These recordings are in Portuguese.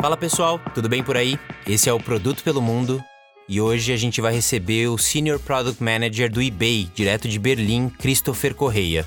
Fala pessoal, tudo bem por aí? Esse é o Produto pelo Mundo e hoje a gente vai receber o Senior Product Manager do eBay, direto de Berlim, Christopher Correia.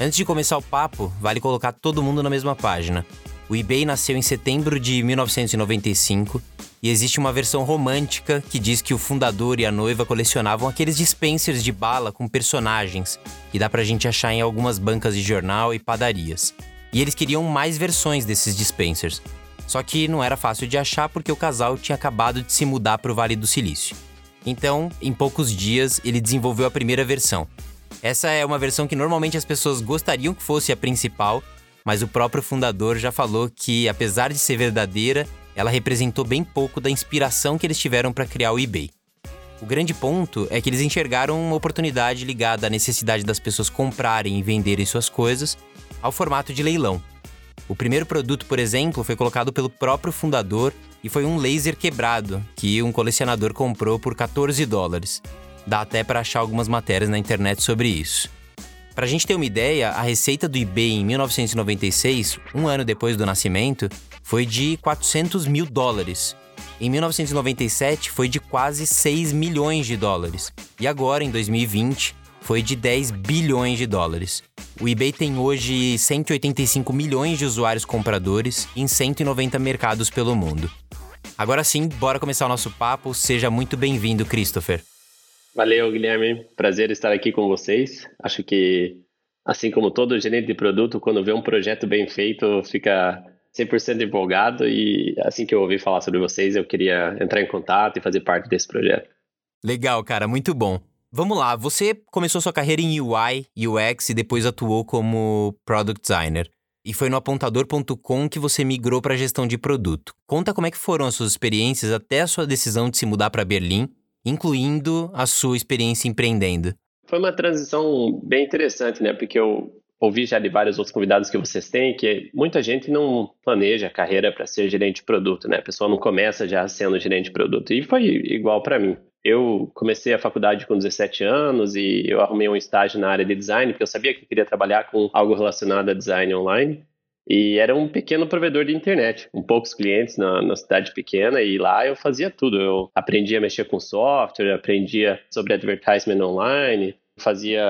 Antes de começar o papo, vale colocar todo mundo na mesma página. O eBay nasceu em setembro de 1995 e existe uma versão romântica que diz que o fundador e a noiva colecionavam aqueles dispensers de bala com personagens que dá pra gente achar em algumas bancas de jornal e padarias. E eles queriam mais versões desses dispensers. Só que não era fácil de achar porque o casal tinha acabado de se mudar pro Vale do Silício. Então, em poucos dias, ele desenvolveu a primeira versão. Essa é uma versão que normalmente as pessoas gostariam que fosse a principal, mas o próprio fundador já falou que, apesar de ser verdadeira, ela representou bem pouco da inspiração que eles tiveram para criar o eBay. O grande ponto é que eles enxergaram uma oportunidade ligada à necessidade das pessoas comprarem e venderem suas coisas ao formato de leilão. O primeiro produto, por exemplo, foi colocado pelo próprio fundador e foi um laser quebrado, que um colecionador comprou por $14. Dá até para achar algumas matérias na internet sobre isso. Pra gente ter uma ideia, a receita do eBay em 1996, um ano depois do nascimento, foi de $400 mil. Em 1997, foi de quase $6 milhões. E agora, em 2020, foi de $10 bilhões. O eBay tem hoje 185 milhões de usuários compradores em 190 mercados pelo mundo. Agora sim, bora começar o nosso papo. Seja muito bem-vindo, Christopher. Valeu, Guilherme. Prazer estar aqui com vocês. Acho que, assim como todo gerente de produto, quando vê um projeto bem feito, fica 100% empolgado e assim que eu ouvi falar sobre vocês, eu queria entrar em contato e fazer parte desse projeto. Legal, cara. Muito bom. Vamos lá. Você começou sua carreira em UI, UX e depois atuou como Product Designer. E foi no Apontador.com que você migrou para a gestão de produto. Conta como é que foram as suas experiências até a sua decisão de se mudar para Berlim, incluindo a sua experiência empreendendo. Foi uma transição bem interessante, né? Porque eu ouvi já de vários outros convidados que vocês têm que muita gente não planeja a carreira para ser gerente de produto, né? A pessoa não começa já sendo gerente de produto. E foi igual para mim. Eu comecei a faculdade com 17 anos e eu arrumei um estágio na área de design, porque eu sabia que eu queria trabalhar com algo relacionado a design online. E era um pequeno provedor de internet, com poucos clientes na cidade pequena, e lá eu fazia tudo. Eu aprendia a mexer com software, aprendia sobre advertisement online, fazia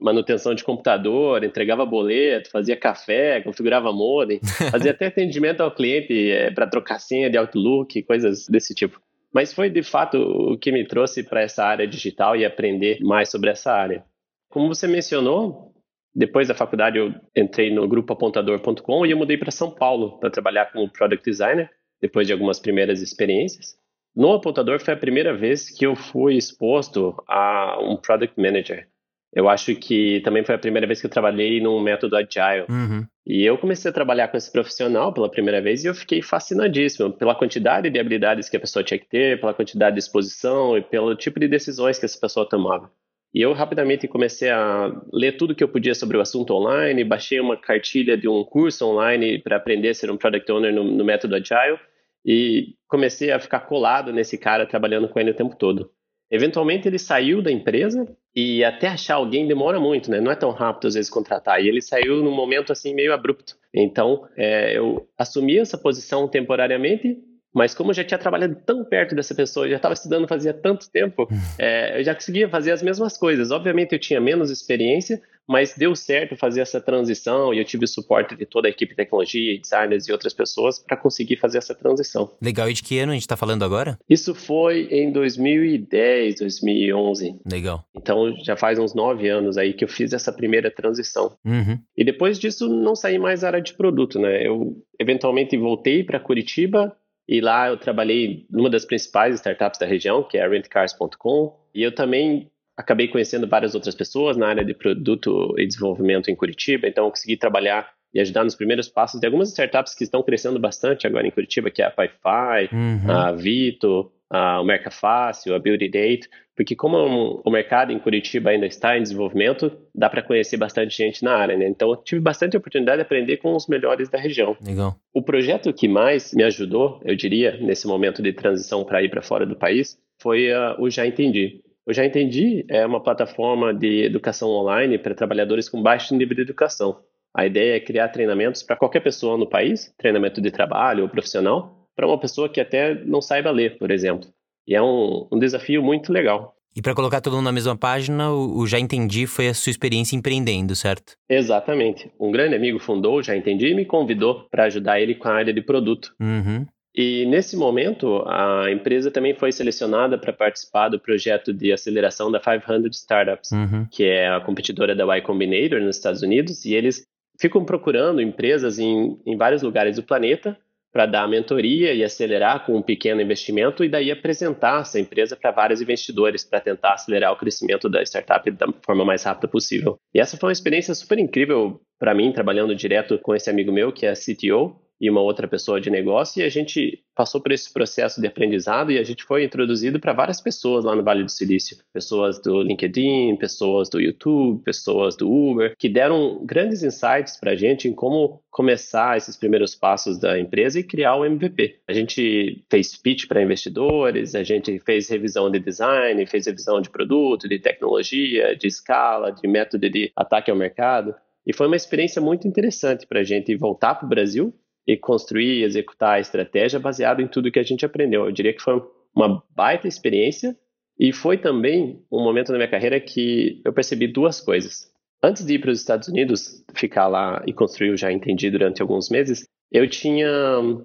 manutenção de computador, entregava boleto, fazia café, configurava modem, fazia até atendimento ao cliente para trocar senha de Outlook, coisas desse tipo. Mas foi, de fato, o que me trouxe para essa área digital e aprender mais sobre essa área. Como você mencionou, depois da faculdade eu entrei no grupo Apontador.com e eu mudei para São Paulo para trabalhar como Product Designer, depois de algumas primeiras experiências. No Apontador foi a primeira vez que eu fui exposto a um Product Manager. Eu acho que também foi a primeira vez que eu trabalhei num método Agile. Uhum. E eu comecei a trabalhar com esse profissional pela primeira vez e eu fiquei fascinadíssimo pela quantidade de habilidades que a pessoa tinha que ter, pela quantidade de exposição e pelo tipo de decisões que essa pessoa tomava. E eu rapidamente comecei a ler tudo que eu podia sobre o assunto online, baixei uma cartilha de um curso online para aprender a ser um Product Owner no método Agile e comecei a ficar colado nesse cara, trabalhando com ele o tempo todo. Eventualmente ele saiu da empresa e até achar alguém demora muito, né? Não é tão rápido às vezes contratar. E ele saiu num momento assim meio abrupto. Então eu assumi essa posição temporariamente, mas como eu já tinha trabalhado tão perto dessa pessoa, eu já estava estudando fazia tanto tempo, eu já conseguia fazer as mesmas coisas. Obviamente eu tinha menos experiência, mas deu certo fazer essa transição e eu tive o suporte de toda a equipe de tecnologia, designers e outras pessoas para conseguir fazer essa transição. Legal. E de que ano a gente está falando agora? Isso foi em 2010, 2011. Legal. Então já faz uns 9 anos aí que eu fiz essa primeira transição. Uhum. E depois disso não saí mais da área de produto, né? Eu eventualmente voltei para Curitiba e lá eu trabalhei numa das principais startups da região, que é a rentcars.com, e eu também acabei conhecendo várias outras pessoas na área de produto e desenvolvimento em Curitiba, então eu consegui trabalhar e ajudar nos primeiros passos de algumas startups que estão crescendo bastante agora em Curitiba, que é a Wi-Fi, uhum, a Vito, o Mercafácil, a Beauty Date, porque como o mercado em Curitiba ainda está em desenvolvimento, dá para conhecer bastante gente na área, né? Então eu tive bastante oportunidade de aprender com os melhores da região. Legal. O projeto que mais me ajudou, eu diria, nesse momento de transição para ir para fora do país, foi o Já Entendi. O Já Entendi é uma plataforma de educação online para trabalhadores com baixo nível de educação. A ideia é criar treinamentos para qualquer pessoa no país, treinamento de trabalho ou profissional, para uma pessoa que até não saiba ler, por exemplo. E é um desafio muito legal. E para colocar todo mundo na mesma página, o Já Entendi foi a sua experiência empreendendo, certo? Exatamente. Um grande amigo fundou o Já Entendi e me convidou para ajudar ele com a área de produto. Uhum. E nesse momento, a empresa também foi selecionada para participar do projeto de aceleração da 500 Startups, que é a competidora da Y Combinator nos Estados Unidos, e eles ficam procurando empresas em vários lugares do planeta para dar mentoria e acelerar com um pequeno investimento e daí apresentar essa empresa para vários investidores para tentar acelerar o crescimento da startup da forma mais rápida possível. E essa foi uma experiência super incrível para mim, trabalhando direto com esse amigo meu que é CTO e uma outra pessoa de negócio, e a gente passou por esse processo de aprendizado e a gente foi introduzido para várias pessoas lá no Vale do Silício, pessoas do LinkedIn, pessoas do YouTube, pessoas do Uber, que deram grandes insights para a gente em como começar esses primeiros passos da empresa e criar o MVP. A gente fez pitch para investidores, a gente fez revisão de design, fez revisão de produto, de tecnologia, de escala, de método de ataque ao mercado, e foi uma experiência muito interessante para a gente voltar para o Brasil e construir e executar a estratégia baseada em tudo que a gente aprendeu. Eu diria que foi uma baita experiência e foi também um momento na minha carreira que eu percebi duas coisas. Antes de ir para os Estados Unidos, ficar lá e construir o Já Entendi durante alguns meses, eu tinha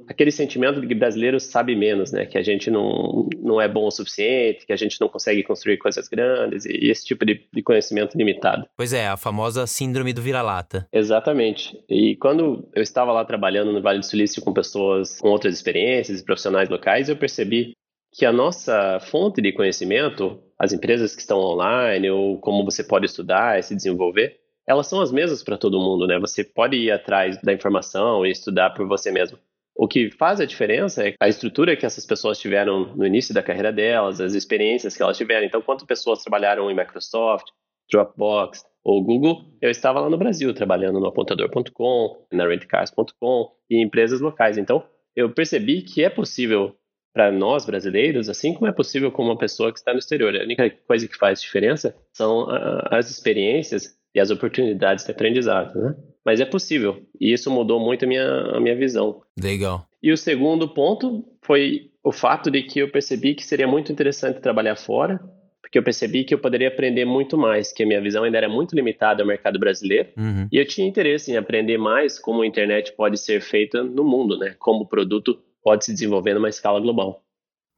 aquele sentimento de que brasileiro sabe menos, né? Que a gente não é bom o suficiente, que a gente não consegue construir coisas grandes e esse tipo de conhecimento limitado. Pois é, a famosa síndrome do vira-lata. Exatamente. E quando eu estava lá trabalhando no Vale do Silício com pessoas com outras experiências e profissionais locais, eu percebi que a nossa fonte de conhecimento, as empresas que estão online ou como você pode estudar e se desenvolver, elas são as mesmas para todo mundo, né? Você pode ir atrás da informação e estudar por você mesmo. O que faz a diferença é a estrutura que essas pessoas tiveram no início da carreira delas, as experiências que elas tiveram. Então, quanto pessoas trabalharam em Microsoft, Dropbox ou Google, eu estava lá no Brasil, trabalhando no Apontador.com, na rentcars.com e em empresas locais. Então, eu percebi que é possível para nós brasileiros, assim como é possível com uma pessoa que está no exterior. A única coisa que faz diferença são as experiências e as oportunidades de aprendizado, né? Mas é possível, e isso mudou muito a minha visão. Legal. E o segundo ponto foi o fato de que eu percebi que seria muito interessante trabalhar fora, porque eu percebi que eu poderia aprender muito mais, que a minha visão ainda era muito limitada ao mercado brasileiro, e eu tinha interesse em aprender mais como a internet pode ser feita no mundo, né? Como o produto pode se desenvolver numa escala global.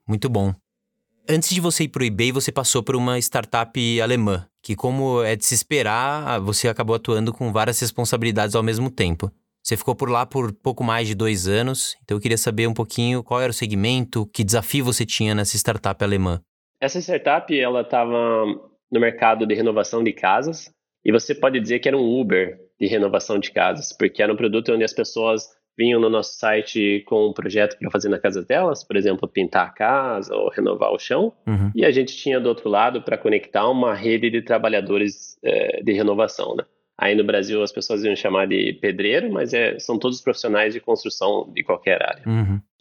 Muito bom. Antes de você ir para o eBay, você passou por uma startup alemã, que como é de se esperar, você acabou atuando com várias responsabilidades ao mesmo tempo. Você ficou por lá por pouco mais de 2 anos, então eu queria saber um pouquinho qual era o segmento, que desafio você tinha nessa startup alemã. Essa startup, ela estava no mercado de renovação de casas, e você pode dizer que era um Uber de renovação de casas, porque era um produto onde as pessoas vinham no nosso site com um projeto para fazer na casa delas, por exemplo, pintar a casa ou renovar o chão. E a gente tinha do outro lado para conectar uma rede de trabalhadores de renovação, né? Aí no Brasil as pessoas iam chamar de pedreiro, mas são todos profissionais de construção de qualquer área.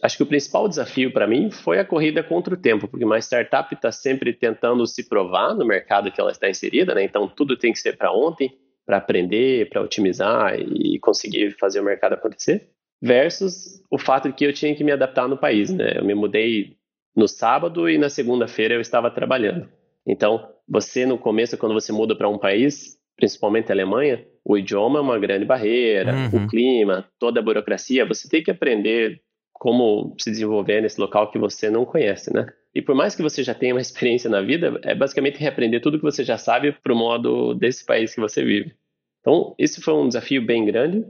Acho que o principal desafio para mim foi a corrida contra o tempo, porque uma startup está sempre tentando se provar no mercado que ela está inserida, né? Então tudo tem que ser para ontem, para aprender, para otimizar e conseguir fazer o mercado acontecer. Versus o fato de que eu tinha que me adaptar no país, né? Eu me mudei no sábado e na segunda-feira eu estava trabalhando. Então, você no começo, quando você muda para um país, principalmente a Alemanha, o idioma é uma grande barreira, o clima, toda a burocracia, você tem que aprender como se desenvolver nesse local que você não conhece, né? E por mais que você já tenha uma experiência na vida, é basicamente reaprender tudo que você já sabe para o modo desse país que você vive. Então, isso foi um desafio bem grande.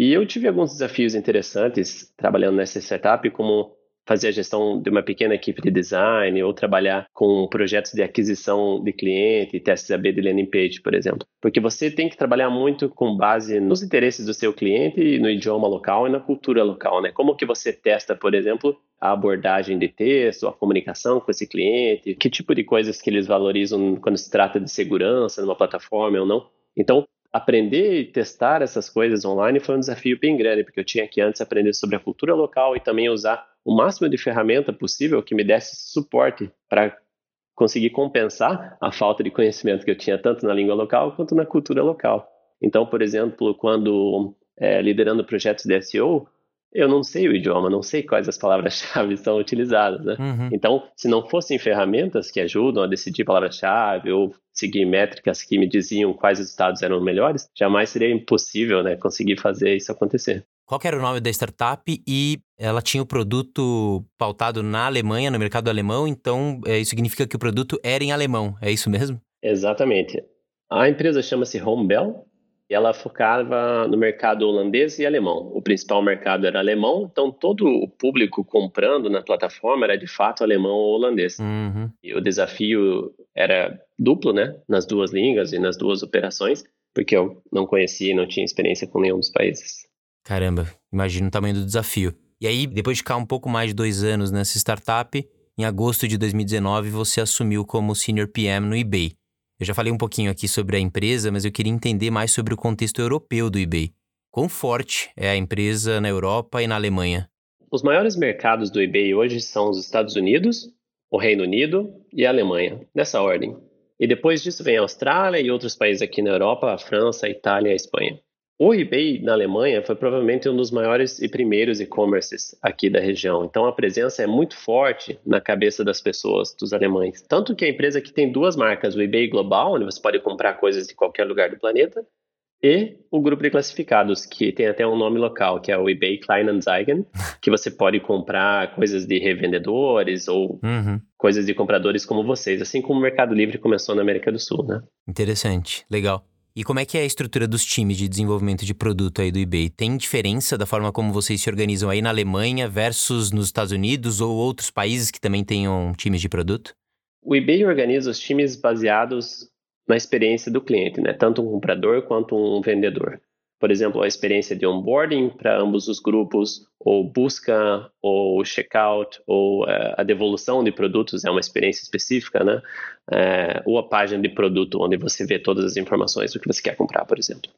E eu tive alguns desafios interessantes trabalhando nessa startup, como fazer a gestão de uma pequena equipe de design ou trabalhar com projetos de aquisição de cliente e testes AB de landing page, por exemplo. Porque você tem que trabalhar muito com base nos interesses do seu cliente, no idioma local e na cultura local, né? Como que você testa, por exemplo, a abordagem de texto, a comunicação com esse cliente, que tipo de coisas que eles valorizam quando se trata de segurança numa plataforma ou não. Então, aprender e testar essas coisas online foi um desafio bem grande, porque eu tinha que antes aprender sobre a cultura local e também usar o máximo de ferramenta possível que me desse suporte para conseguir compensar a falta de conhecimento que eu tinha tanto na língua local quanto na cultura local. Então, por exemplo, quando liderando projetos de SEO, eu não sei o idioma, não sei quais as palavras-chave são utilizadas, né? Uhum. Então, se não fossem ferramentas que ajudam a decidir palavra-chave ou seguir métricas que me diziam quais resultados eram melhores, jamais seria impossível, né, conseguir fazer isso acontecer. Qual que era o nome da startup? E ela tinha o produto pautado na Alemanha, no mercado alemão, então isso significa que o produto era em alemão, é isso mesmo? Exatamente. A empresa chama-se Homebell, e ela focava no mercado holandês e alemão. O principal mercado era alemão, então todo o público comprando na plataforma era de fato alemão ou holandês. Uhum. E o desafio era duplo, né? Nas duas línguas e nas duas operações, porque eu não conhecia e não tinha experiência com nenhum dos países. Caramba, imagina o tamanho do desafio. E aí, depois de ficar um pouco mais de 2 anos nessa startup, em agosto de 2019 você assumiu como Senior PM no eBay. Eu já falei um pouquinho aqui sobre a empresa, mas eu queria entender mais sobre o contexto europeu do eBay. Quão forte é a empresa na Europa e na Alemanha? Os maiores mercados do eBay hoje são os Estados Unidos, o Reino Unido e a Alemanha, nessa ordem. E depois disso vem a Austrália e outros países aqui na Europa, a França, a Itália e a Espanha. O eBay na Alemanha foi provavelmente um dos maiores e primeiros e-commerces aqui da região. Então, a presença é muito forte na cabeça das pessoas, dos alemães. Tanto que a empresa aqui tem 2 marcas, o eBay Global, onde você pode comprar coisas de qualquer lugar do planeta, e o grupo de classificados, que tem até um nome local, que é o eBay Kleinanzeigen, que você pode comprar coisas de revendedores ou coisas de compradores como vocês, assim como o Mercado Livre começou na América do Sul, né? Interessante, legal. E como é que é a estrutura dos times de desenvolvimento de produto aí do eBay? Tem diferença da forma como vocês se organizam aí na Alemanha versus nos Estados Unidos ou outros países que também tenham times de produto? O eBay organiza os times baseados na experiência do cliente, né? Tanto um comprador quanto um vendedor. Por exemplo, a experiência de onboarding para ambos os grupos, ou busca, ou checkout, ou a devolução de produtos é uma experiência específica, né? Ou a página de produto, onde você vê todas as informações do que você quer comprar, por exemplo.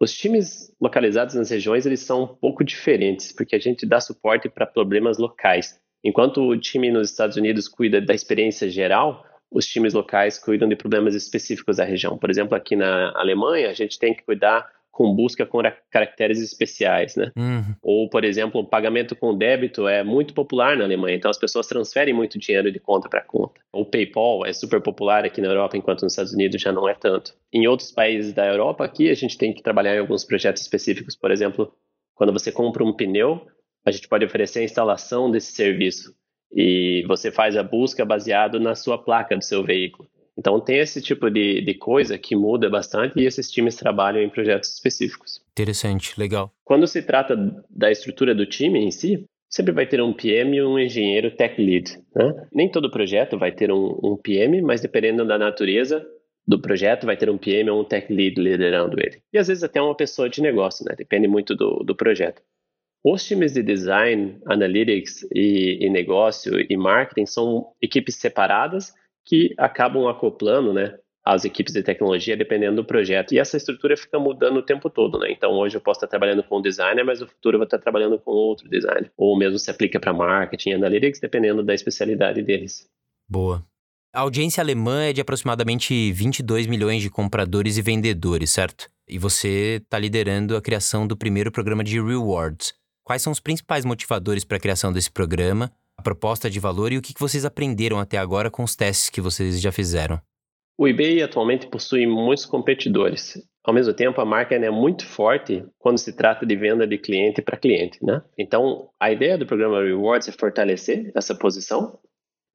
Os times localizados nas regiões, eles são um pouco diferentes, porque a gente dá suporte para problemas locais. Enquanto o time nos Estados Unidos cuida da experiência geral, os times locais cuidam de problemas específicos da região. Por exemplo, aqui na Alemanha, a gente tem que cuidar com busca com caracteres especiais, né? Ou, por exemplo, o pagamento com débito é muito popular na Alemanha, então as pessoas transferem muito dinheiro de conta para conta. O PayPal é super popular aqui na Europa, enquanto nos Estados Unidos já não é tanto. Em outros países da Europa, aqui a gente tem que trabalhar em alguns projetos específicos. Por exemplo, quando você compra um pneu, a gente pode oferecer a instalação desse serviço e você faz a busca baseado na sua placa do seu veículo. Então, tem esse tipo de coisa que muda bastante e esses times trabalham em projetos específicos. Interessante, legal. Quando se trata da estrutura do time em si, sempre vai ter um PM e um engenheiro tech lead, né? Nem todo projeto vai ter um PM, mas dependendo da natureza do projeto, vai ter um PM ou um tech lead liderando ele. E às vezes até uma pessoa de negócio, né? Depende muito do projeto. Os times de design, analytics e negócio e marketing são equipes separadas, que acabam acoplando, né, as equipes de tecnologia dependendo do projeto. E essa estrutura fica mudando o tempo todo, né? Então, hoje eu posso estar trabalhando com um designer, mas no futuro eu vou estar trabalhando com outro designer. Ou mesmo se aplica para marketing e analytics, dependendo da especialidade deles. Boa. A audiência alemã é de aproximadamente 22 milhões de compradores e vendedores, certo? E você está liderando a criação do primeiro programa de rewards. Quais são os principais motivadores para a criação desse programa? A proposta de valor e o que vocês aprenderam até agora com os testes que vocês já fizeram? O eBay atualmente possui muitos competidores. Ao mesmo tempo, a marca é muito forte quando se trata de venda de cliente para cliente, né? Então, a ideia do programa Rewards é fortalecer essa posição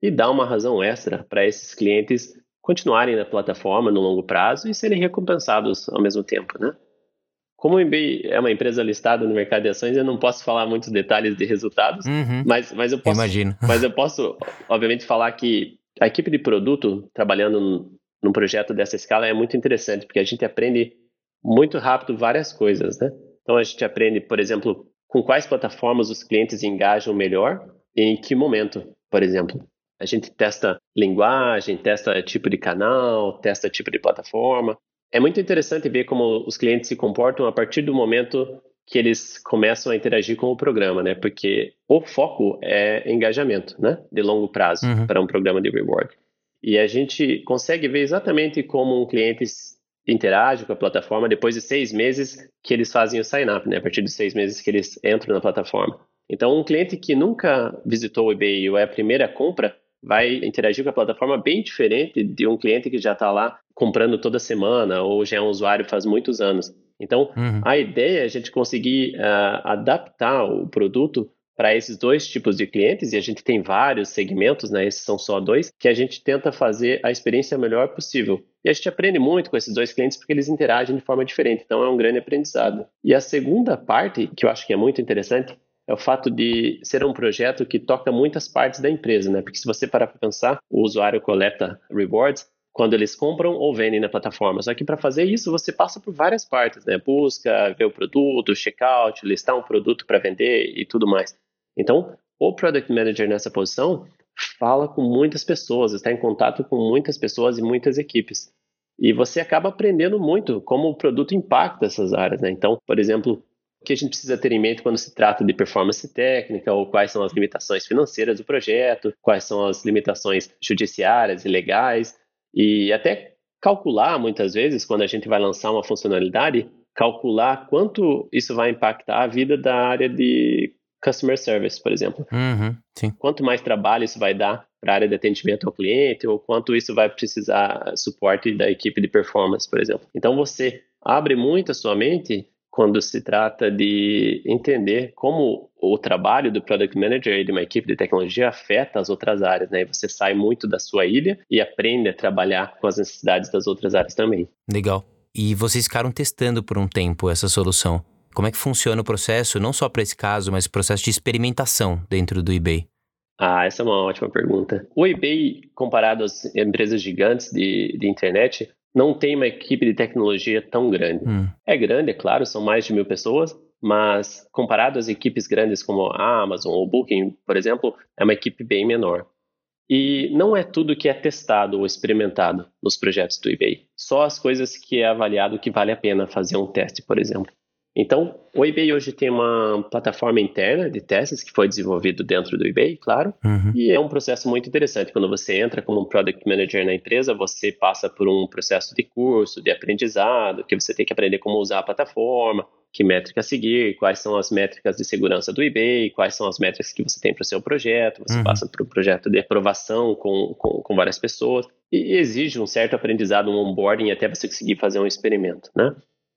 e dar uma razão extra para esses clientes continuarem na plataforma no longo prazo e serem recompensados ao mesmo tempo, né? Como o eBay é uma empresa listada no mercado de ações, eu não posso falar muitos detalhes de resultados, mas eu posso, obviamente, falar que a equipe de produto trabalhando num projeto dessa escala é muito interessante, porque a gente aprende muito rápido várias coisas, né? Então, a gente aprende, por exemplo, com quais plataformas os clientes engajam melhor e em que momento, por exemplo. A gente testa linguagem, testa tipo de canal, testa tipo de plataforma. É muito interessante ver como os clientes se comportam a partir do momento que eles começam a interagir com o programa, né? Porque o foco é engajamento, né? De longo prazo para um programa de reward. E a gente consegue ver exatamente como um cliente interagem com a plataforma depois de 6 meses que eles fazem o sign-up, né? A partir dos 6 meses que eles entram na plataforma. Então, um cliente que nunca visitou o eBay ou é a primeira compra vai interagir com a plataforma bem diferente de um cliente que já está lá comprando toda semana ou já é um usuário faz muitos anos. Então, a ideia é a gente conseguir adaptar o produto para esses 2 tipos de clientes, e a gente tem vários segmentos, né? Esses são só 2, que a gente tenta fazer a experiência melhor possível. E a gente aprende muito com esses 2 clientes porque eles interagem de forma diferente, então é um grande aprendizado. E a segunda parte, que eu acho que é muito interessante, é o fato de ser um projeto que toca muitas partes da empresa, né? Porque se você parar para pensar, o usuário coleta rewards quando eles compram ou vendem na plataforma. Só que para fazer isso, você passa por várias partes, né? Busca, vê o produto, checkout, listar um produto para vender e tudo mais. Então, o Product Manager nessa posição fala com muitas pessoas, está em contato com muitas pessoas e muitas equipes. E você acaba aprendendo muito como o produto impacta essas áreas, né? Então, por exemplo, o que a gente precisa ter em mente quando se trata de performance técnica, ou quais são as limitações financeiras do projeto, quais são as limitações judiciárias e legais, e até calcular, muitas vezes, quando a gente vai lançar uma funcionalidade, calcular quanto isso vai impactar a vida da área de customer service, por exemplo. Sim. Quanto mais trabalho isso vai dar para a área de atendimento ao cliente, ou quanto isso vai precisar de suporte da equipe de performance, por exemplo. Então, você abre muito a sua mente quando se trata de entender como o trabalho do Product Manager e de uma equipe de tecnologia afeta as outras áreas, né? E você sai muito da sua ilha e aprende a trabalhar com as necessidades das outras áreas também. Legal. E vocês ficaram testando por um tempo essa solução. Como é que funciona o processo, não só para esse caso, mas o processo de experimentação dentro do eBay? Ah, essa é uma ótima pergunta. O eBay, comparado às empresas gigantes de internet, não tem uma equipe de tecnologia tão grande. É grande, é claro, são mais de 1.000 pessoas, mas comparado às equipes grandes como a Amazon ou o Booking, por exemplo, é uma equipe bem menor. E não é tudo que é testado ou experimentado nos projetos do eBay. Só as coisas que é avaliado que vale a pena fazer um teste, por exemplo. Então, o eBay hoje tem uma plataforma interna de testes que foi desenvolvido dentro do eBay, claro, e é um processo muito interessante. Quando você entra como um Product Manager na empresa, você passa por um processo de curso, de aprendizado, que você tem que aprender como usar a plataforma, que métrica seguir, quais são as métricas de segurança do eBay, quais são as métricas que você tem para o seu projeto, você passa por um projeto de aprovação com várias pessoas, e exige um certo aprendizado, um onboarding, até você conseguir fazer um experimento, né?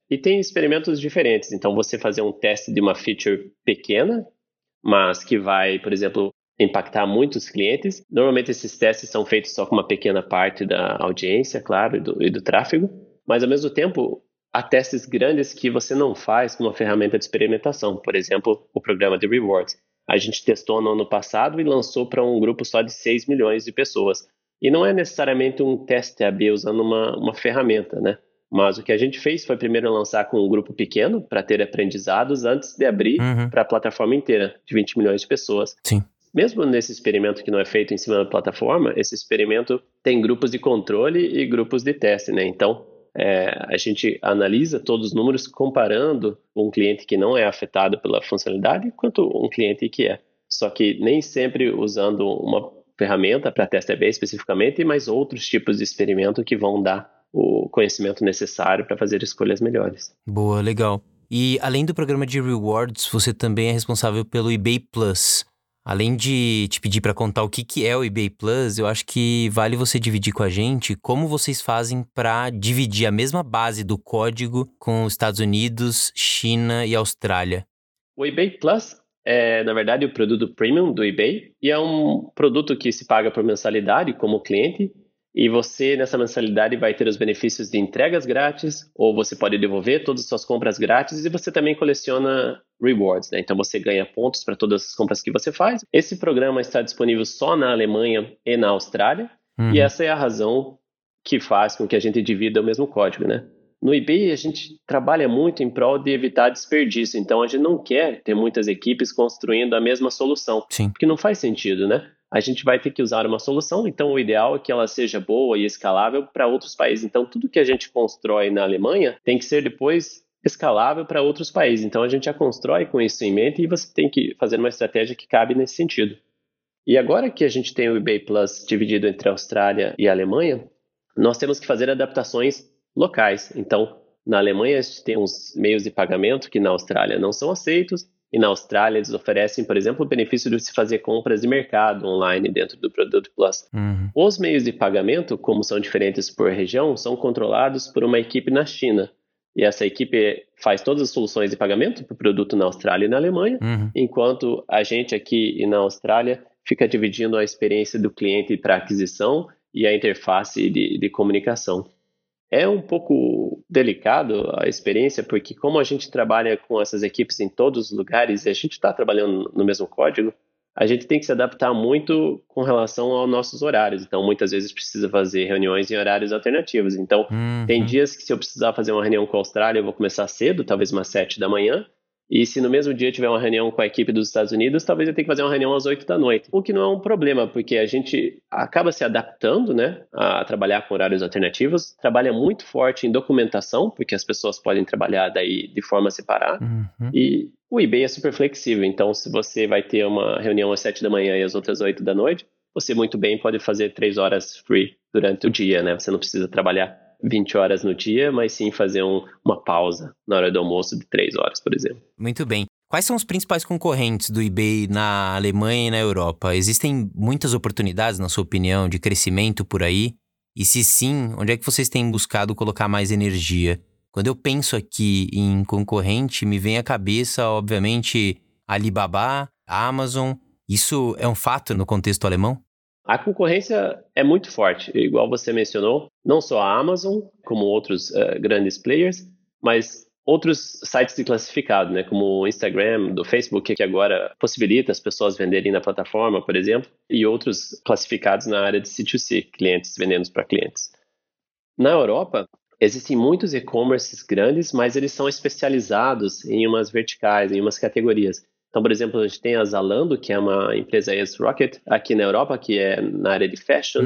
E tem experimentos diferentes, então você fazer um teste de uma feature pequena, mas que vai, por exemplo, impactar muitos clientes. Normalmente esses testes são feitos só com uma pequena parte da audiência, claro, e do tráfego, mas ao mesmo tempo há testes grandes que você não faz com uma ferramenta de experimentação, por exemplo, o programa de Rewards. A gente testou no ano passado e lançou para um grupo só de 6 milhões de pessoas. E não é necessariamente um teste A/B usando uma ferramenta, né? Mas o que a gente fez foi primeiro lançar com um grupo pequeno para ter aprendizados antes de abrir para a plataforma inteira de 20 milhões de pessoas. Sim. Mesmo nesse experimento que não é feito em cima da plataforma, esse experimento tem grupos de controle e grupos de teste, né? Então, a gente analisa todos os números comparando um cliente que não é afetado pela funcionalidade quanto um cliente que é. Só que nem sempre usando uma ferramenta para teste AB especificamente, mas outros tipos de experimento que vão dar o conhecimento necessário para fazer escolhas melhores. Boa, legal. E além do programa de rewards, você também é responsável pelo eBay Plus. Além de te pedir para contar o que é o eBay Plus, eu acho que vale você dividir com a gente como vocês fazem para dividir a mesma base do código com os Estados Unidos, China e Austrália. O eBay Plus é, na verdade, o produto premium do eBay e é um produto que se paga por mensalidade como cliente. E você, nessa mensalidade, vai ter os benefícios de entregas grátis, ou você pode devolver todas as suas compras grátis, e você também coleciona rewards, né? Então, você ganha pontos para todas as compras que você faz. Esse programa está disponível só na Alemanha e na Austrália, e essa é a razão que faz com que a gente divida o mesmo código, né? No eBay, a gente trabalha muito em prol de evitar desperdício, então a gente não quer ter muitas equipes construindo a mesma solução, Sim. porque não faz sentido, né? A gente vai ter que usar uma solução, então o ideal é que ela seja boa e escalável para outros países. Então, tudo que a gente constrói na Alemanha tem que ser depois escalável para outros países. Então, a gente já constrói com isso em mente e você tem que fazer uma estratégia que cabe nesse sentido. E agora que a gente tem o eBay Plus dividido entre a Austrália e a Alemanha, nós temos que fazer adaptações locais. Então, na Alemanha, a gente tem uns meios de pagamento que na Austrália não são aceitos, e na Austrália eles oferecem, por exemplo, o benefício de se fazer compras de mercado online dentro do Produto Plus. Uhum. Os meios de pagamento, como são diferentes por região, são controlados por uma equipe na China. E essa equipe faz todas as soluções de pagamento para o produto na Austrália e na Alemanha, enquanto a gente aqui e na Austrália fica dividindo a experiência do cliente para aquisição e a interface de comunicação. É um pouco delicado a experiência, porque como a gente trabalha com essas equipes em todos os lugares e a gente está trabalhando no mesmo código, a gente tem que se adaptar muito com relação aos nossos horários. Então, muitas vezes precisa fazer reuniões em horários alternativos. Então, tem dias que se eu precisar fazer uma reunião com a Austrália, eu vou começar cedo, talvez umas 7 da manhã. E se no mesmo dia tiver uma reunião com a equipe dos Estados Unidos, talvez eu tenha que fazer uma reunião às 8 da noite. O que não é um problema, porque a gente acaba se adaptando, né, a trabalhar com horários alternativos. Trabalha muito forte em documentação, porque as pessoas podem trabalhar daí de forma separada. E o eBay é super flexível. Então, se você vai ter uma reunião às 7 da manhã e as outras às 8 da noite, você muito bem pode fazer 3 horas free durante o dia, né? Você não precisa trabalhar 20 horas no dia, mas sim fazer uma pausa na hora do almoço de 3 horas, por exemplo. Muito bem. Quais são os principais concorrentes do eBay na Alemanha e na Europa? Existem muitas oportunidades, na sua opinião, de crescimento por aí? E se sim, onde é que vocês têm buscado colocar mais energia? Quando eu penso aqui em concorrente, me vem à cabeça, obviamente, Alibaba, Amazon. Isso é um fato no contexto alemão? A concorrência é muito forte, igual você mencionou, não só a Amazon, como outros grandes players, mas outros sites de classificado, né, como o Instagram, do Facebook, que agora possibilita as pessoas venderem na plataforma, por exemplo, e outros classificados na área de C2C, clientes vendendo para clientes. Na Europa, existem muitos e-commerces grandes, mas eles são especializados em umas verticais, em umas categorias. Então, por exemplo, a gente tem a Zalando, que é uma empresa ex-Rocket aqui na Europa, que é na área de fashion.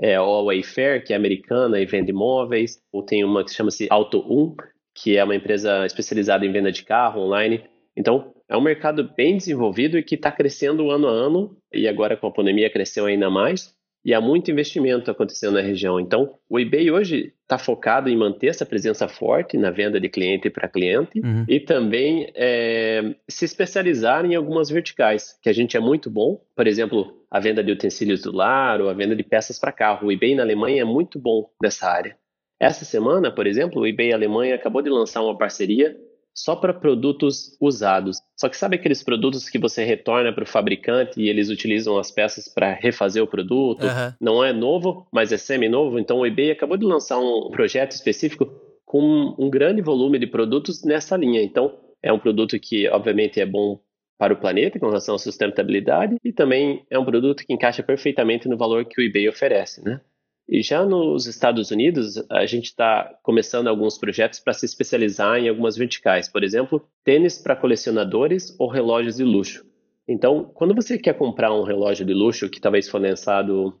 É a Wayfair, que é americana e vende móveis. Ou tem uma que chama-se Auto1, que é uma empresa especializada em venda de carro online. Então, é um mercado bem desenvolvido e que está crescendo ano a ano. E agora, com a pandemia, cresceu ainda mais. E há muito investimento acontecendo na região. Então, o eBay hoje está focado em manter essa presença forte na venda de cliente para cliente e também se especializar em algumas verticais, que a gente é muito bom. Por exemplo, a venda de utensílios do lar ou a venda de peças para carro. O eBay na Alemanha é muito bom nessa área. Essa semana, por exemplo, o eBay Alemanha acabou de lançar uma parceria só para produtos usados. Só que sabe aqueles produtos que você retorna para o fabricante e eles utilizam as peças para refazer o produto? Não é novo, mas é semi-novo. Então o eBay acabou de lançar um projeto específico com um grande volume de produtos nessa linha. Então é um produto que obviamente é bom para o planeta com relação à sustentabilidade e também é um produto que encaixa perfeitamente no valor que o eBay oferece, né? E já nos Estados Unidos, a gente está começando alguns projetos para se especializar em algumas verticais. Por exemplo, tênis para colecionadores ou relógios de luxo. Então, quando você quer comprar um relógio de luxo que talvez foi lançado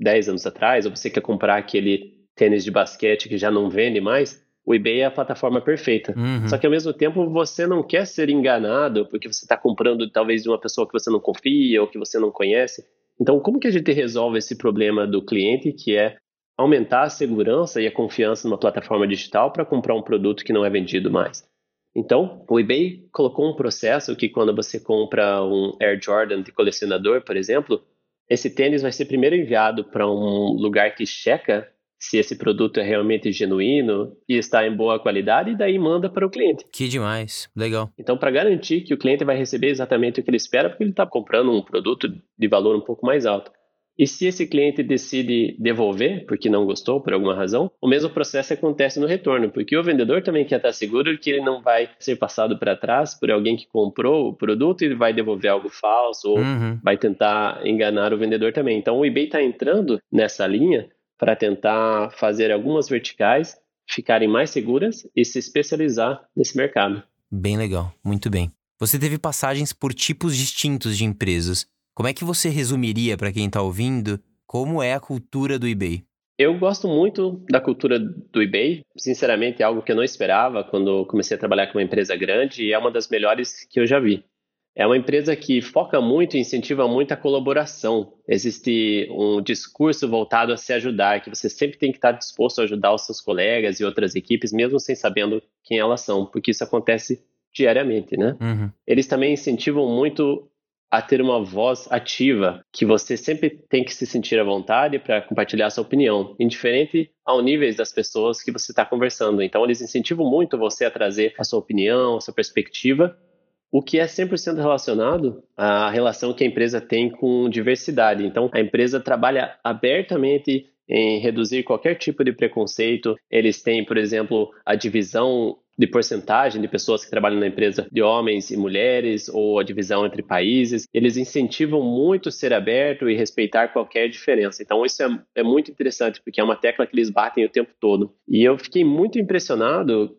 10 anos atrás, ou você quer comprar aquele tênis de basquete que já não vende mais, o eBay é a plataforma perfeita. Só que, ao mesmo tempo, você não quer ser enganado porque você está comprando talvez de uma pessoa que você não confia ou que você não conhece. Então, como que a gente resolve esse problema do cliente, que é aumentar a segurança e a confiança numa plataforma digital para comprar um produto que não é vendido mais? Então, o eBay colocou um processo que quando você compra um Air Jordan de colecionador, por exemplo, esse tênis vai ser primeiro enviado para um lugar que checa se esse produto é realmente genuíno e está em boa qualidade, e daí manda para o cliente. Que demais, legal. Então, para garantir que o cliente vai receber exatamente o que ele espera, porque ele está comprando um produto de valor um pouco mais alto. E se esse cliente decide devolver, porque não gostou por alguma razão, o mesmo processo acontece no retorno, porque o vendedor também quer estar seguro que ele não vai ser passado para trás por alguém que comprou o produto e vai devolver algo falso, ou vai tentar enganar o vendedor também. Então, o eBay está entrando nessa linha para tentar fazer algumas verticais ficarem mais seguras e se especializar nesse mercado. Bem legal, muito bem. Você teve passagens por tipos distintos de empresas. Como é que você resumiria para quem está ouvindo como é a cultura do eBay? Eu gosto muito da cultura do eBay. Sinceramente, é algo que eu não esperava quando comecei a trabalhar com uma empresa grande e é uma das melhores que eu já vi. É uma empresa que foca muito e incentiva muito a colaboração. Existe um discurso voltado a se ajudar, que você sempre tem que estar disposto a ajudar os seus colegas e outras equipes, mesmo sem sabendo quem elas são, porque isso acontece diariamente, né? Uhum. Eles também incentivam muito a ter uma voz ativa, que você sempre tem que se sentir à vontade para compartilhar sua opinião, indiferente ao nível das pessoas que você está conversando. Então, eles incentivam muito você a trazer a sua opinião, a sua perspectiva, o que é 100% relacionado à relação que a empresa tem com diversidade. Então, a empresa trabalha abertamente em reduzir qualquer tipo de preconceito. Eles têm, por exemplo, a divisão de porcentagem de pessoas que trabalham na empresa de homens e mulheres, ou a divisão entre países. Eles incentivam muito ser aberto e respeitar qualquer diferença. Então, isso é muito interessante, porque é uma tecla que eles batem o tempo todo. E eu fiquei muito impressionado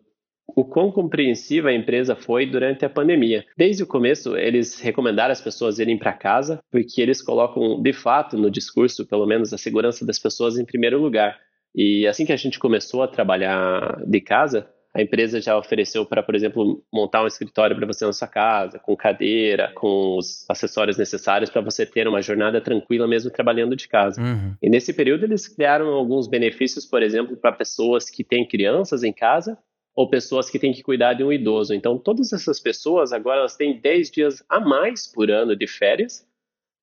o quão compreensiva a empresa foi durante a pandemia. Desde o começo, eles recomendaram as pessoas irem para casa, porque eles colocam, de fato, no discurso, pelo menos, a segurança das pessoas em primeiro lugar. E assim que a gente começou a trabalhar de casa, a empresa já ofereceu para, por exemplo, montar um escritório para você na sua casa, com cadeira, com os acessórios necessários para você ter uma jornada tranquila mesmo trabalhando de casa. Uhum. E nesse período, eles criaram alguns benefícios, por exemplo, para pessoas que têm crianças em casa, ou pessoas que têm que cuidar de um idoso. Então, todas essas pessoas agora elas têm 10 dias a mais por ano de férias,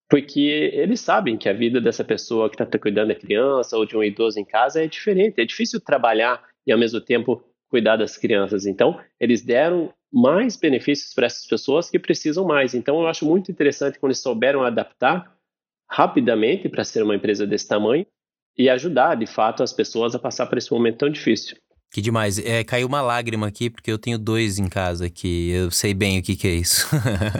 porque eles sabem que a vida dessa pessoa que está cuidando da criança ou de um idoso em casa é diferente. É difícil trabalhar e, ao mesmo tempo, cuidar das crianças. Então, eles deram mais benefícios para essas pessoas que precisam mais. Então, eu acho muito interessante quando eles souberam adaptar rapidamente para ser uma empresa desse tamanho e ajudar, de fato, as pessoas a passar por esse momento tão difícil. Que demais. Caiu uma lágrima aqui, porque eu tenho dois em casa, que eu sei bem o que é isso.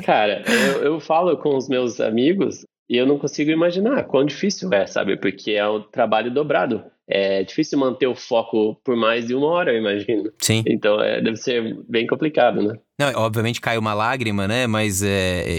Cara, eu falo com os meus amigos e eu não consigo imaginar quão difícil é, sabe? Porque é um trabalho dobrado. É difícil manter o foco por mais de uma hora, eu imagino. Sim. Então, deve ser bem complicado, né? Não, obviamente cai uma lágrima, né? Mas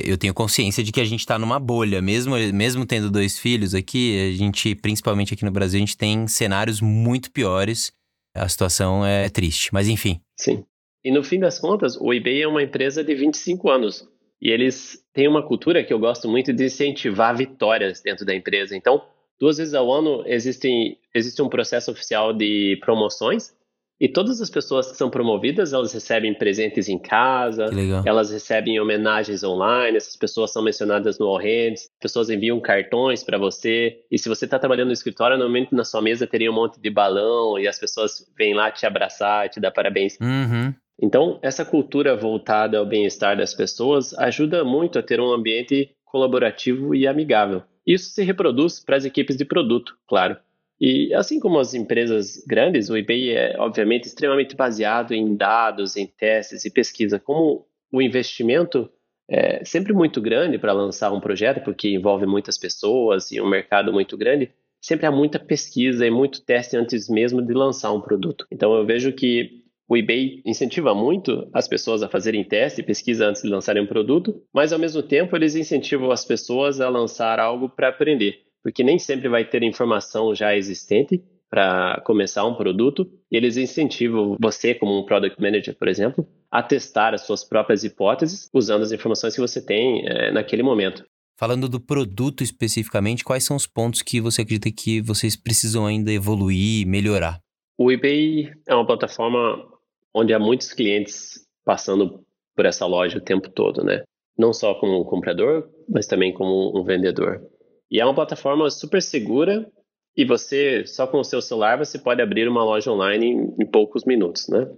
eu tenho consciência de que a gente tá numa bolha. Mesmo tendo dois filhos aqui, a gente, principalmente aqui no Brasil, a gente tem cenários muito piores. A situação é triste, mas enfim. Sim. E no fim das contas, o eBay é uma empresa de 25 anos. E eles têm uma cultura que eu gosto muito de incentivar vitórias dentro da empresa. Então, 2 vezes ao ano existe um processo oficial de promoções. E todas as pessoas que são promovidas, elas recebem presentes em casa, elas recebem homenagens online, essas pessoas são mencionadas no All Hands, pessoas enviam cartões para você, e se você está trabalhando no escritório, normalmente na sua mesa teria um monte de balão, e as pessoas vêm lá te abraçar, te dar parabéns. Uhum. Então, essa cultura voltada ao bem-estar das pessoas ajuda muito a ter um ambiente colaborativo e amigável. Isso se reproduz para as equipes de produto, claro. E assim como as empresas grandes, o eBay é, obviamente, extremamente baseado em dados, em testes e pesquisa. Como o investimento é sempre muito grande para lançar um projeto, porque envolve muitas pessoas e um mercado muito grande, sempre há muita pesquisa e muito teste antes mesmo de lançar um produto. Então, eu vejo que o eBay incentiva muito as pessoas a fazerem teste e pesquisa antes de lançarem um produto, mas, ao mesmo tempo, eles incentivam as pessoas a lançar algo para aprender. Porque nem sempre vai ter informação já existente para começar um produto, e eles incentivam você, como um Product Manager, por exemplo, a testar as suas próprias hipóteses usando as informações que você tem naquele momento. Falando do produto especificamente, quais são os pontos que você acredita que vocês precisam ainda evoluir e melhorar? O eBay é uma plataforma onde há muitos clientes passando por essa loja o tempo todo, né? Não só como um comprador, mas também como um vendedor. E é uma plataforma super segura e você, só com o seu celular, você pode abrir uma loja online em poucos minutos, né?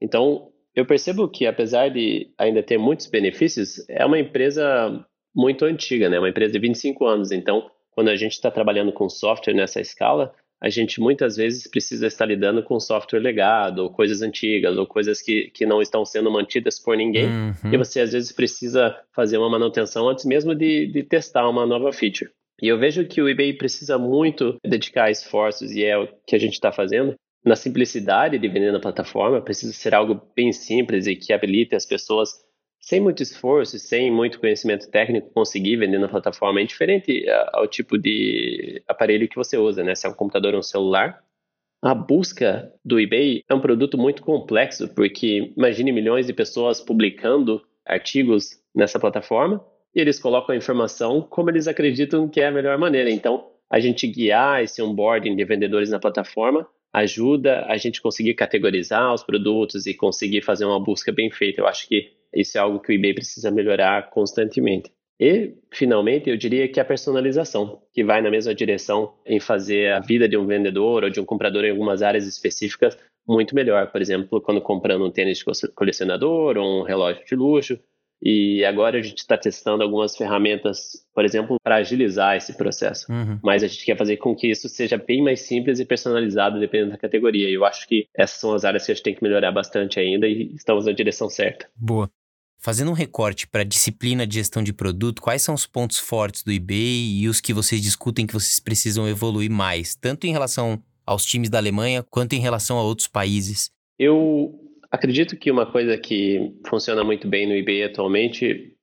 Então, eu percebo que, apesar de ainda ter muitos benefícios, é uma empresa muito antiga, né? Uma empresa de 25 anos. Então, quando a gente está trabalhando com software nessa escala, a gente muitas vezes precisa estar lidando com software legado, ou coisas antigas, ou coisas que não estão sendo mantidas por ninguém. Uhum. E você, às vezes, precisa fazer uma manutenção antes mesmo de testar uma nova feature. E eu vejo que o eBay precisa muito dedicar esforços, e é o que a gente está fazendo, na simplicidade de vender na plataforma. Precisa ser algo bem simples e que habilite as pessoas, sem muito esforço, sem muito conhecimento técnico, conseguir vender na plataforma. É indiferente ao tipo de aparelho que você usa, né? Se é um computador ou um celular. A busca do eBay é um produto muito complexo, porque imagine milhões de pessoas publicando artigos nessa plataforma e eles colocam a informação como eles acreditam que é a melhor maneira. Então, a gente guiar esse onboarding de vendedores na plataforma ajuda a gente conseguir categorizar os produtos e conseguir fazer uma busca bem feita. Eu acho que isso é algo que o eBay precisa melhorar constantemente. E, finalmente, eu diria que a personalização, que vai na mesma direção em fazer a vida de um vendedor ou de um comprador em algumas áreas específicas muito melhor. Por exemplo, quando comprando um tênis de colecionador ou um relógio de luxo. E agora a gente está testando algumas ferramentas, por exemplo, para agilizar esse processo. Mas a gente quer fazer com que isso seja bem mais simples e personalizado, dependendo da categoria. E eu acho que essas são as áreas que a gente tem que melhorar bastante ainda e estamos na direção certa. Boa. Fazendo um recorte para a disciplina de gestão de produto, quais são os pontos fortes do eBay e os que vocês discutem que vocês precisam evoluir mais, tanto em relação aos times da Alemanha quanto em relação a outros países? Eu acredito que uma coisa que funciona muito bem no eBay atualmente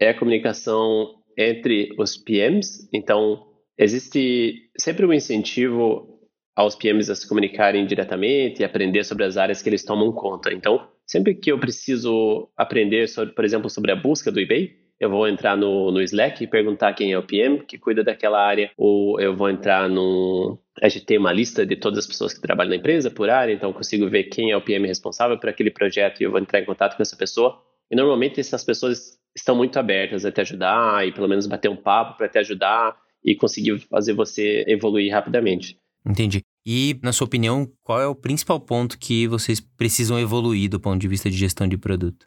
é a comunicação entre os PMs. Então, existe sempre um incentivo aos PMs a se comunicarem diretamente e aprender sobre as áreas que eles tomam conta. Então, sempre que eu preciso aprender, sobre, por exemplo, sobre a busca do eBay, eu vou entrar no Slack e perguntar quem é o PM que cuida daquela área, ou eu vou entrar no... A gente tem uma lista de todas as pessoas que trabalham na empresa por área, então eu consigo ver quem é o PM responsável por aquele projeto e eu vou entrar em contato com essa pessoa. E normalmente essas pessoas estão muito abertas a te ajudar e pelo menos bater um papo para te ajudar e conseguir fazer você evoluir rapidamente. Entendi. E, na sua opinião, qual é o principal ponto que vocês precisam evoluir do ponto de vista de gestão de produto?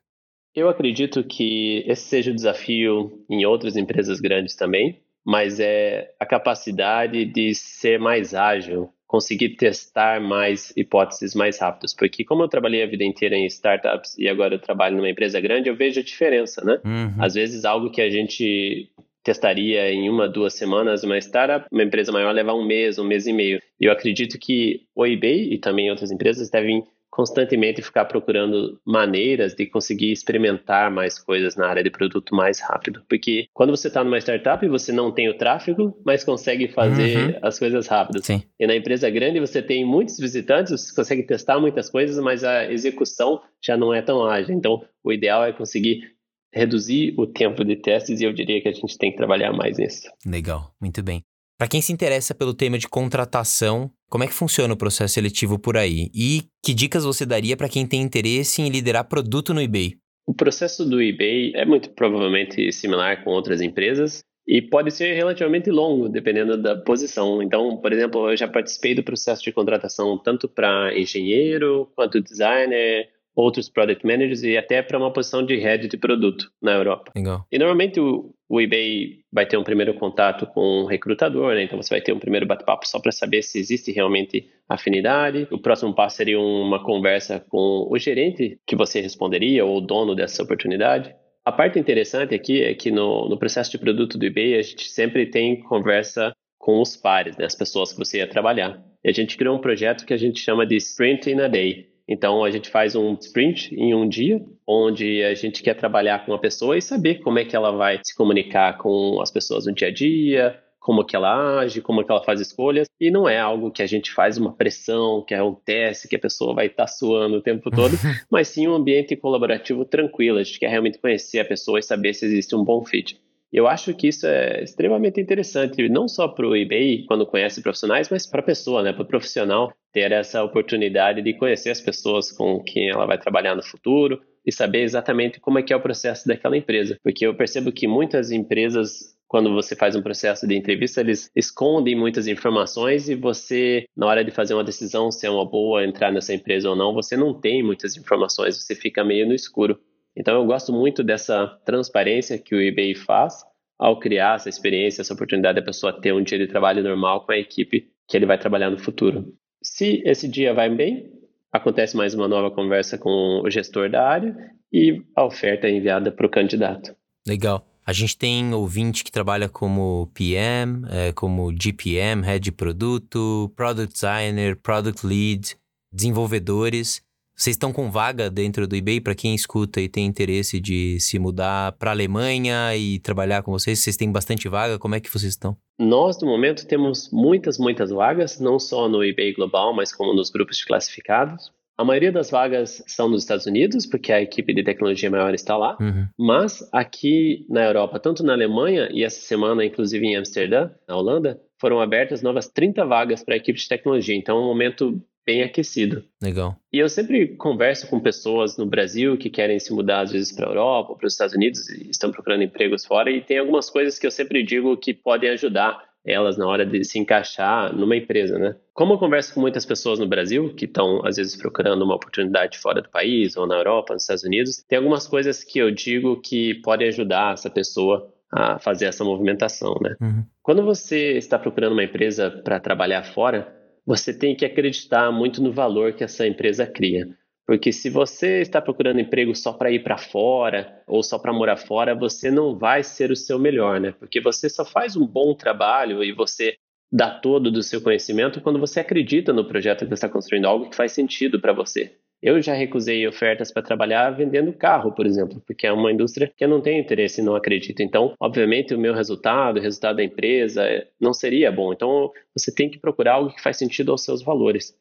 Eu acredito que esse seja o desafio em outras empresas grandes também, mas é a capacidade de ser mais ágil, conseguir testar mais hipóteses mais rápidas, porque como eu trabalhei a vida inteira em startups e agora eu trabalho numa empresa grande, eu vejo a diferença, né? Às vezes algo que a gente testaria em 1, 2 semanas, uma startup, uma empresa maior leva 1 mês, 1 mês e meio. E eu acredito que o eBay e também outras empresas devem constantemente ficar procurando maneiras de conseguir experimentar mais coisas na área de produto mais rápido. Porque quando você está numa startup, você não tem o tráfego, mas consegue fazer as coisas rápidas. Sim. E na empresa grande, você tem muitos visitantes, você consegue testar muitas coisas, mas a execução já não é tão ágil. Então, o ideal é conseguir reduzir o tempo de testes e eu diria que a gente tem que trabalhar mais nisso. Legal, muito bem. Para quem se interessa pelo tema de contratação, como é que funciona o processo seletivo por aí? E que dicas você daria para quem tem interesse em liderar produto no eBay? O processo do eBay é muito provavelmente similar com outras empresas e pode ser relativamente longo, dependendo da posição. Então, por exemplo, eu já participei do processo de contratação tanto para engenheiro, quanto designer, outros product managers e até para uma posição de head de produto na Europa. Legal. E normalmente o eBay vai ter um primeiro contato com um recrutador, né? Então você vai ter um primeiro bate-papo só para saber se existe realmente afinidade. O próximo passo seria uma conversa com o gerente que você responderia ou o dono dessa oportunidade. A parte interessante aqui é que no processo de produto do eBay a gente sempre tem conversa com os pares, né? As pessoas que você ia trabalhar. E a gente criou um projeto que a gente chama de Sprint in a Day. Então, a gente faz um sprint em um dia, onde a gente quer trabalhar com a pessoa e saber como é que ela vai se comunicar com as pessoas no dia a dia, como que ela age, como que ela faz escolhas. E não é algo que a gente faz uma pressão, que é um teste, que a pessoa vai estar suando o tempo todo, mas sim um ambiente colaborativo tranquilo. A gente quer realmente conhecer a pessoa e saber se existe um bom fit. Eu acho que isso é extremamente interessante, não só para o eBay, quando conhece profissionais, mas para a pessoa, né? Para o profissional ter essa oportunidade de conhecer as pessoas com quem ela vai trabalhar no futuro e saber exatamente como é que é o processo daquela empresa. Porque eu percebo que muitas empresas, quando você faz um processo de entrevista, eles escondem muitas informações e você, na hora de fazer uma decisão se é uma boa entrar nessa empresa ou não, você não tem muitas informações, você fica meio no escuro. Então, eu gosto muito dessa transparência que o eBay faz ao criar essa experiência, essa oportunidade da pessoa ter um dia de trabalho normal com a equipe que ele vai trabalhar no futuro. Se esse dia vai bem, acontece mais uma nova conversa com o gestor da área e a oferta é enviada para o candidato. Legal. A gente tem ouvinte que trabalha como PM, como GPM, Head de Produto, Product Designer, Product Lead, desenvolvedores. Vocês estão com vaga dentro do eBay para quem escuta e tem interesse de se mudar para a Alemanha e trabalhar com vocês? Vocês têm bastante vaga? Como é que vocês estão? Nós, no momento, temos muitas vagas, não só no eBay Global, mas como nos grupos de classificados. A maioria das vagas são nos Estados Unidos, porque a equipe de tecnologia maior está lá, mas aqui na Europa, tanto na Alemanha e essa semana, inclusive em Amsterdã, na Holanda, foram abertas novas 30 vagas para a equipe de tecnologia, então é um momento bem aquecido. Legal. E eu sempre converso com pessoas no Brasil que querem se mudar às vezes para a Europa ou para os Estados Unidos e estão procurando empregos fora, e tem algumas coisas que eu sempre digo que podem ajudar elas na hora de se encaixar numa empresa, né? Como eu converso com muitas pessoas no Brasil, que estão, às vezes, procurando uma oportunidade fora do país, ou na Europa, nos Estados Unidos, tem algumas coisas que eu digo que podem ajudar essa pessoa a fazer essa movimentação, né? Quando você está procurando uma empresa para trabalhar fora, você tem que acreditar muito no valor que essa empresa cria. Porque se você está procurando emprego só para ir para fora ou só para morar fora, você não vai ser o seu melhor, né? Porque você só faz um bom trabalho e você dá todo do seu conhecimento quando você acredita no projeto que você está construindo, algo que faz sentido para você. Eu já recusei ofertas para trabalhar vendendo carro, por exemplo, porque é uma indústria que eu não tenho interesse e não acredito. Então, obviamente, o meu resultado, o resultado da empresa não seria bom. Então, você tem que procurar algo que faz sentido aos seus valores.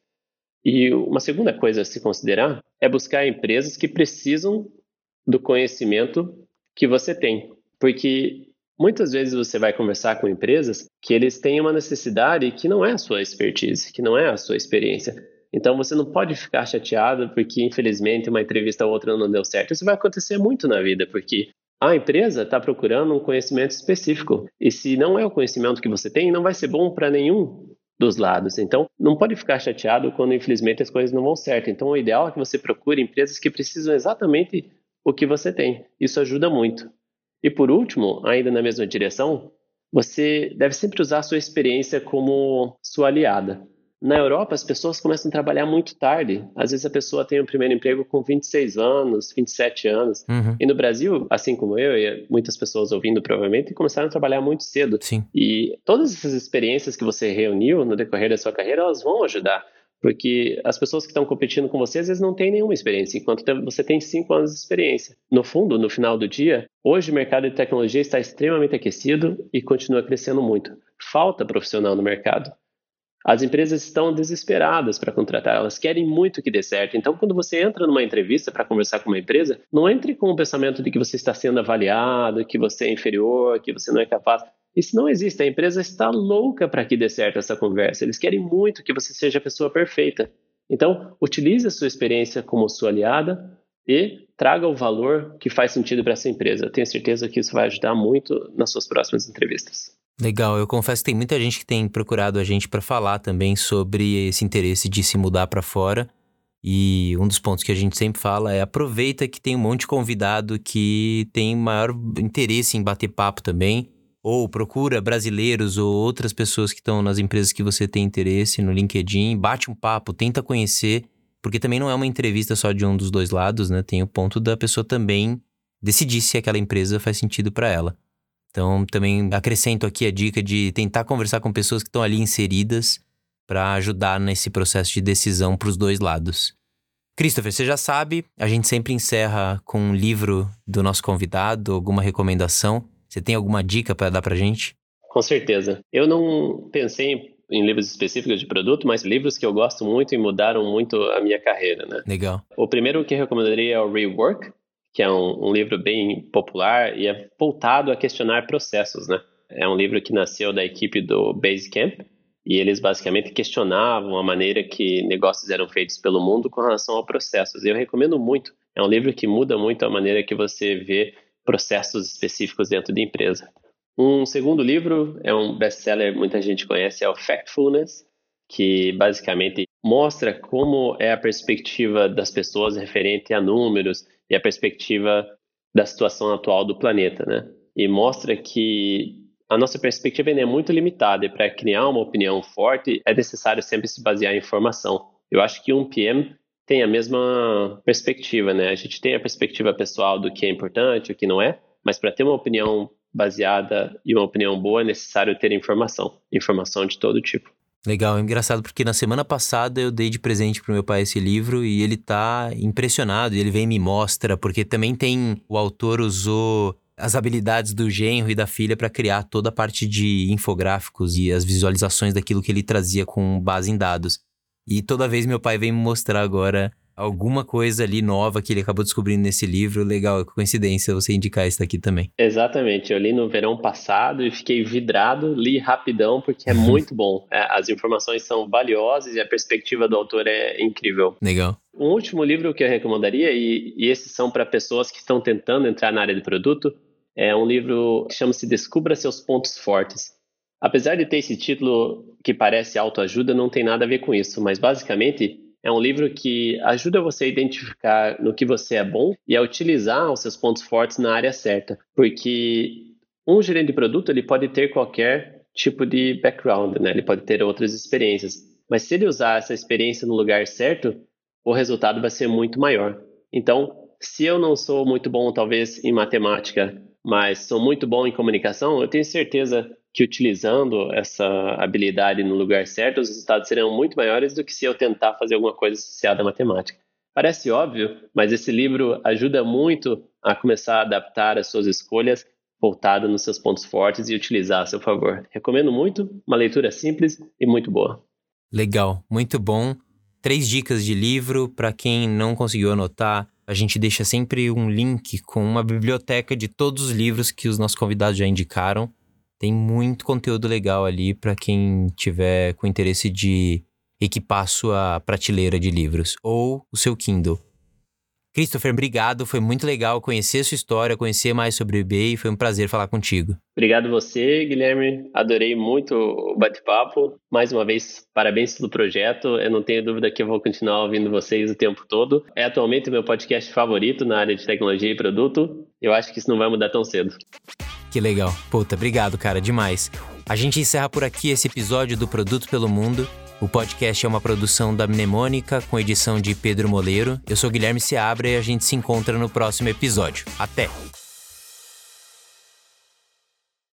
E uma segunda coisa a se considerar é buscar empresas que precisam do conhecimento que você tem. Porque muitas vezes você vai conversar com empresas que eles têm uma necessidade que não é a sua expertise, que não é a sua experiência. Então você não pode ficar chateado porque, infelizmente, uma entrevista ou outra não deu certo. Isso vai acontecer muito na vida, porque a empresa está procurando um conhecimento específico. E se não é o conhecimento que você tem, não vai ser bom para nenhum dos lados. Então, não pode ficar chateado quando, infelizmente, as coisas não vão certo. Então, o ideal é que você procure empresas que precisam exatamente o que você tem. Isso ajuda muito. E, por último, ainda na mesma direção, você deve sempre usar a sua experiência como sua aliada. Na Europa, as pessoas começam a trabalhar muito tarde. Às vezes, a pessoa tem o primeiro emprego com 26 anos, 27 anos. E no Brasil, assim como eu e muitas pessoas ouvindo, provavelmente, começaram a trabalhar muito cedo. E todas essas experiências que você reuniu no decorrer da sua carreira, elas vão ajudar. Porque as pessoas que estão competindo com você, às vezes, não têm nenhuma experiência, enquanto você tem 5 anos de experiência. No fundo, no final do dia, hoje o mercado de tecnologia está extremamente aquecido e continua crescendo muito. Falta profissional no mercado. As empresas estão desesperadas para contratar, elas querem muito que dê certo. Então, quando você entra numa entrevista para conversar com uma empresa, não entre com o pensamento de que você está sendo avaliado, que você é inferior, que você não é capaz. Isso não existe. A empresa está louca para que dê certo essa conversa. Eles querem muito que você seja a pessoa perfeita. Então, utilize a sua experiência como sua aliada e traga o valor que faz sentido para essa empresa. Eu tenho certeza que isso vai ajudar muito nas suas próximas entrevistas. Legal, eu confesso que tem muita gente que tem procurado a gente para falar também sobre esse interesse de se mudar para fora, e um dos pontos que a gente sempre fala é: aproveita que tem um monte de convidado que tem maior interesse em bater papo também, ou procura brasileiros ou outras pessoas que estão nas empresas que você tem interesse no LinkedIn, bate um papo, tenta conhecer, porque também não é uma entrevista só de um dos dois lados, né? Tem o ponto da pessoa também decidir se aquela empresa faz sentido para ela. Então, também acrescento aqui a dica de tentar conversar com pessoas que estão ali inseridas para ajudar nesse processo de decisão para os dois lados. Christopher, você já sabe, a gente sempre encerra com um livro do nosso convidado, alguma recomendação. Você tem alguma dica para dar para a gente? Com certeza. Eu não pensei em livros específicos de produto, mas livros que eu gosto muito e mudaram muito a minha carreira, né? Legal. O primeiro que eu recomendaria é o Rework, que é um livro bem popular e é voltado a questionar processos, né? É um livro que nasceu da equipe do Basecamp, e eles basicamente questionavam a maneira que negócios eram feitos pelo mundo com relação a processos. E eu recomendo muito. É um livro que muda muito a maneira que você vê processos específicos dentro da empresa. Um segundo livro é um best-seller, muita gente conhece, é o Factfulness, que basicamente mostra como é a perspectiva das pessoas referente a números e a perspectiva da situação atual do planeta, né? E mostra que a nossa perspectiva ainda é muito limitada, e para criar uma opinião forte é necessário sempre se basear em informação. Eu acho que um PM tem a mesma perspectiva, né? A gente tem a perspectiva pessoal do que é importante, o que não é, mas para ter uma opinião baseada e uma opinião boa é necessário ter informação, informação de todo tipo. Legal, é engraçado porque na semana passada eu dei de presente pro meu pai esse livro e ele tá impressionado, ele vem e me mostra, porque também tem, o autor usou as habilidades do genro e da filha para criar toda a parte de infográficos e as visualizações daquilo que ele trazia com base em dados. E toda vez meu pai vem me mostrar agora alguma coisa ali nova que ele acabou descobrindo nesse livro. Legal, é coincidência você indicar isso aqui também. Exatamente, eu li no verão passado e fiquei vidrado, li rapidão porque é muito bom. As informações são valiosas e a perspectiva do autor é incrível. Legal. Um último livro que eu recomendaria, e esses são para pessoas que estão tentando entrar na área de produto, é um livro que chama-se Descubra Seus Pontos Fortes. Apesar de ter esse título que parece autoajuda, não tem nada a ver com isso, mas basicamente é um livro que ajuda você a identificar no que você é bom e a utilizar os seus pontos fortes na área certa, porque um gerente de produto ele pode ter qualquer tipo de background, né? Ele pode ter outras experiências, mas se ele usar essa experiência no lugar certo, o resultado vai ser muito maior. Então, se eu não sou muito bom, talvez, em matemática, mas sou muito bom em comunicação, eu tenho certeza que utilizando essa habilidade no lugar certo, os resultados serão muito maiores do que se eu tentar fazer alguma coisa associada à matemática. Parece óbvio, mas esse livro ajuda muito a começar a adaptar as suas escolhas voltadas nos seus pontos fortes e utilizar a seu favor. Recomendo muito, uma leitura simples e muito boa. Legal, muito bom. 3 dicas de livro, para quem não conseguiu anotar, a gente deixa sempre um link com uma biblioteca de todos os livros que os nossos convidados já indicaram. Tem muito conteúdo legal ali para quem tiver com interesse de equipar sua prateleira de livros ou o seu Kindle. Christopher, obrigado. Foi muito legal conhecer a sua história, conhecer mais sobre o eBay. Foi um prazer falar contigo. Obrigado você, Guilherme. Adorei muito o bate-papo. Mais uma vez, parabéns pelo projeto. Eu não tenho dúvida que eu vou continuar ouvindo vocês o tempo todo. É atualmente o meu podcast favorito na área de tecnologia e produto. Eu acho que isso não vai mudar tão cedo. Que legal. Puta, obrigado, cara. Demais. A gente encerra por aqui esse episódio do Produto pelo Mundo. O podcast é uma produção da Mnemônica, com edição de Pedro Moleiro. Eu sou Guilherme Seabra e a gente se encontra no próximo episódio. Até!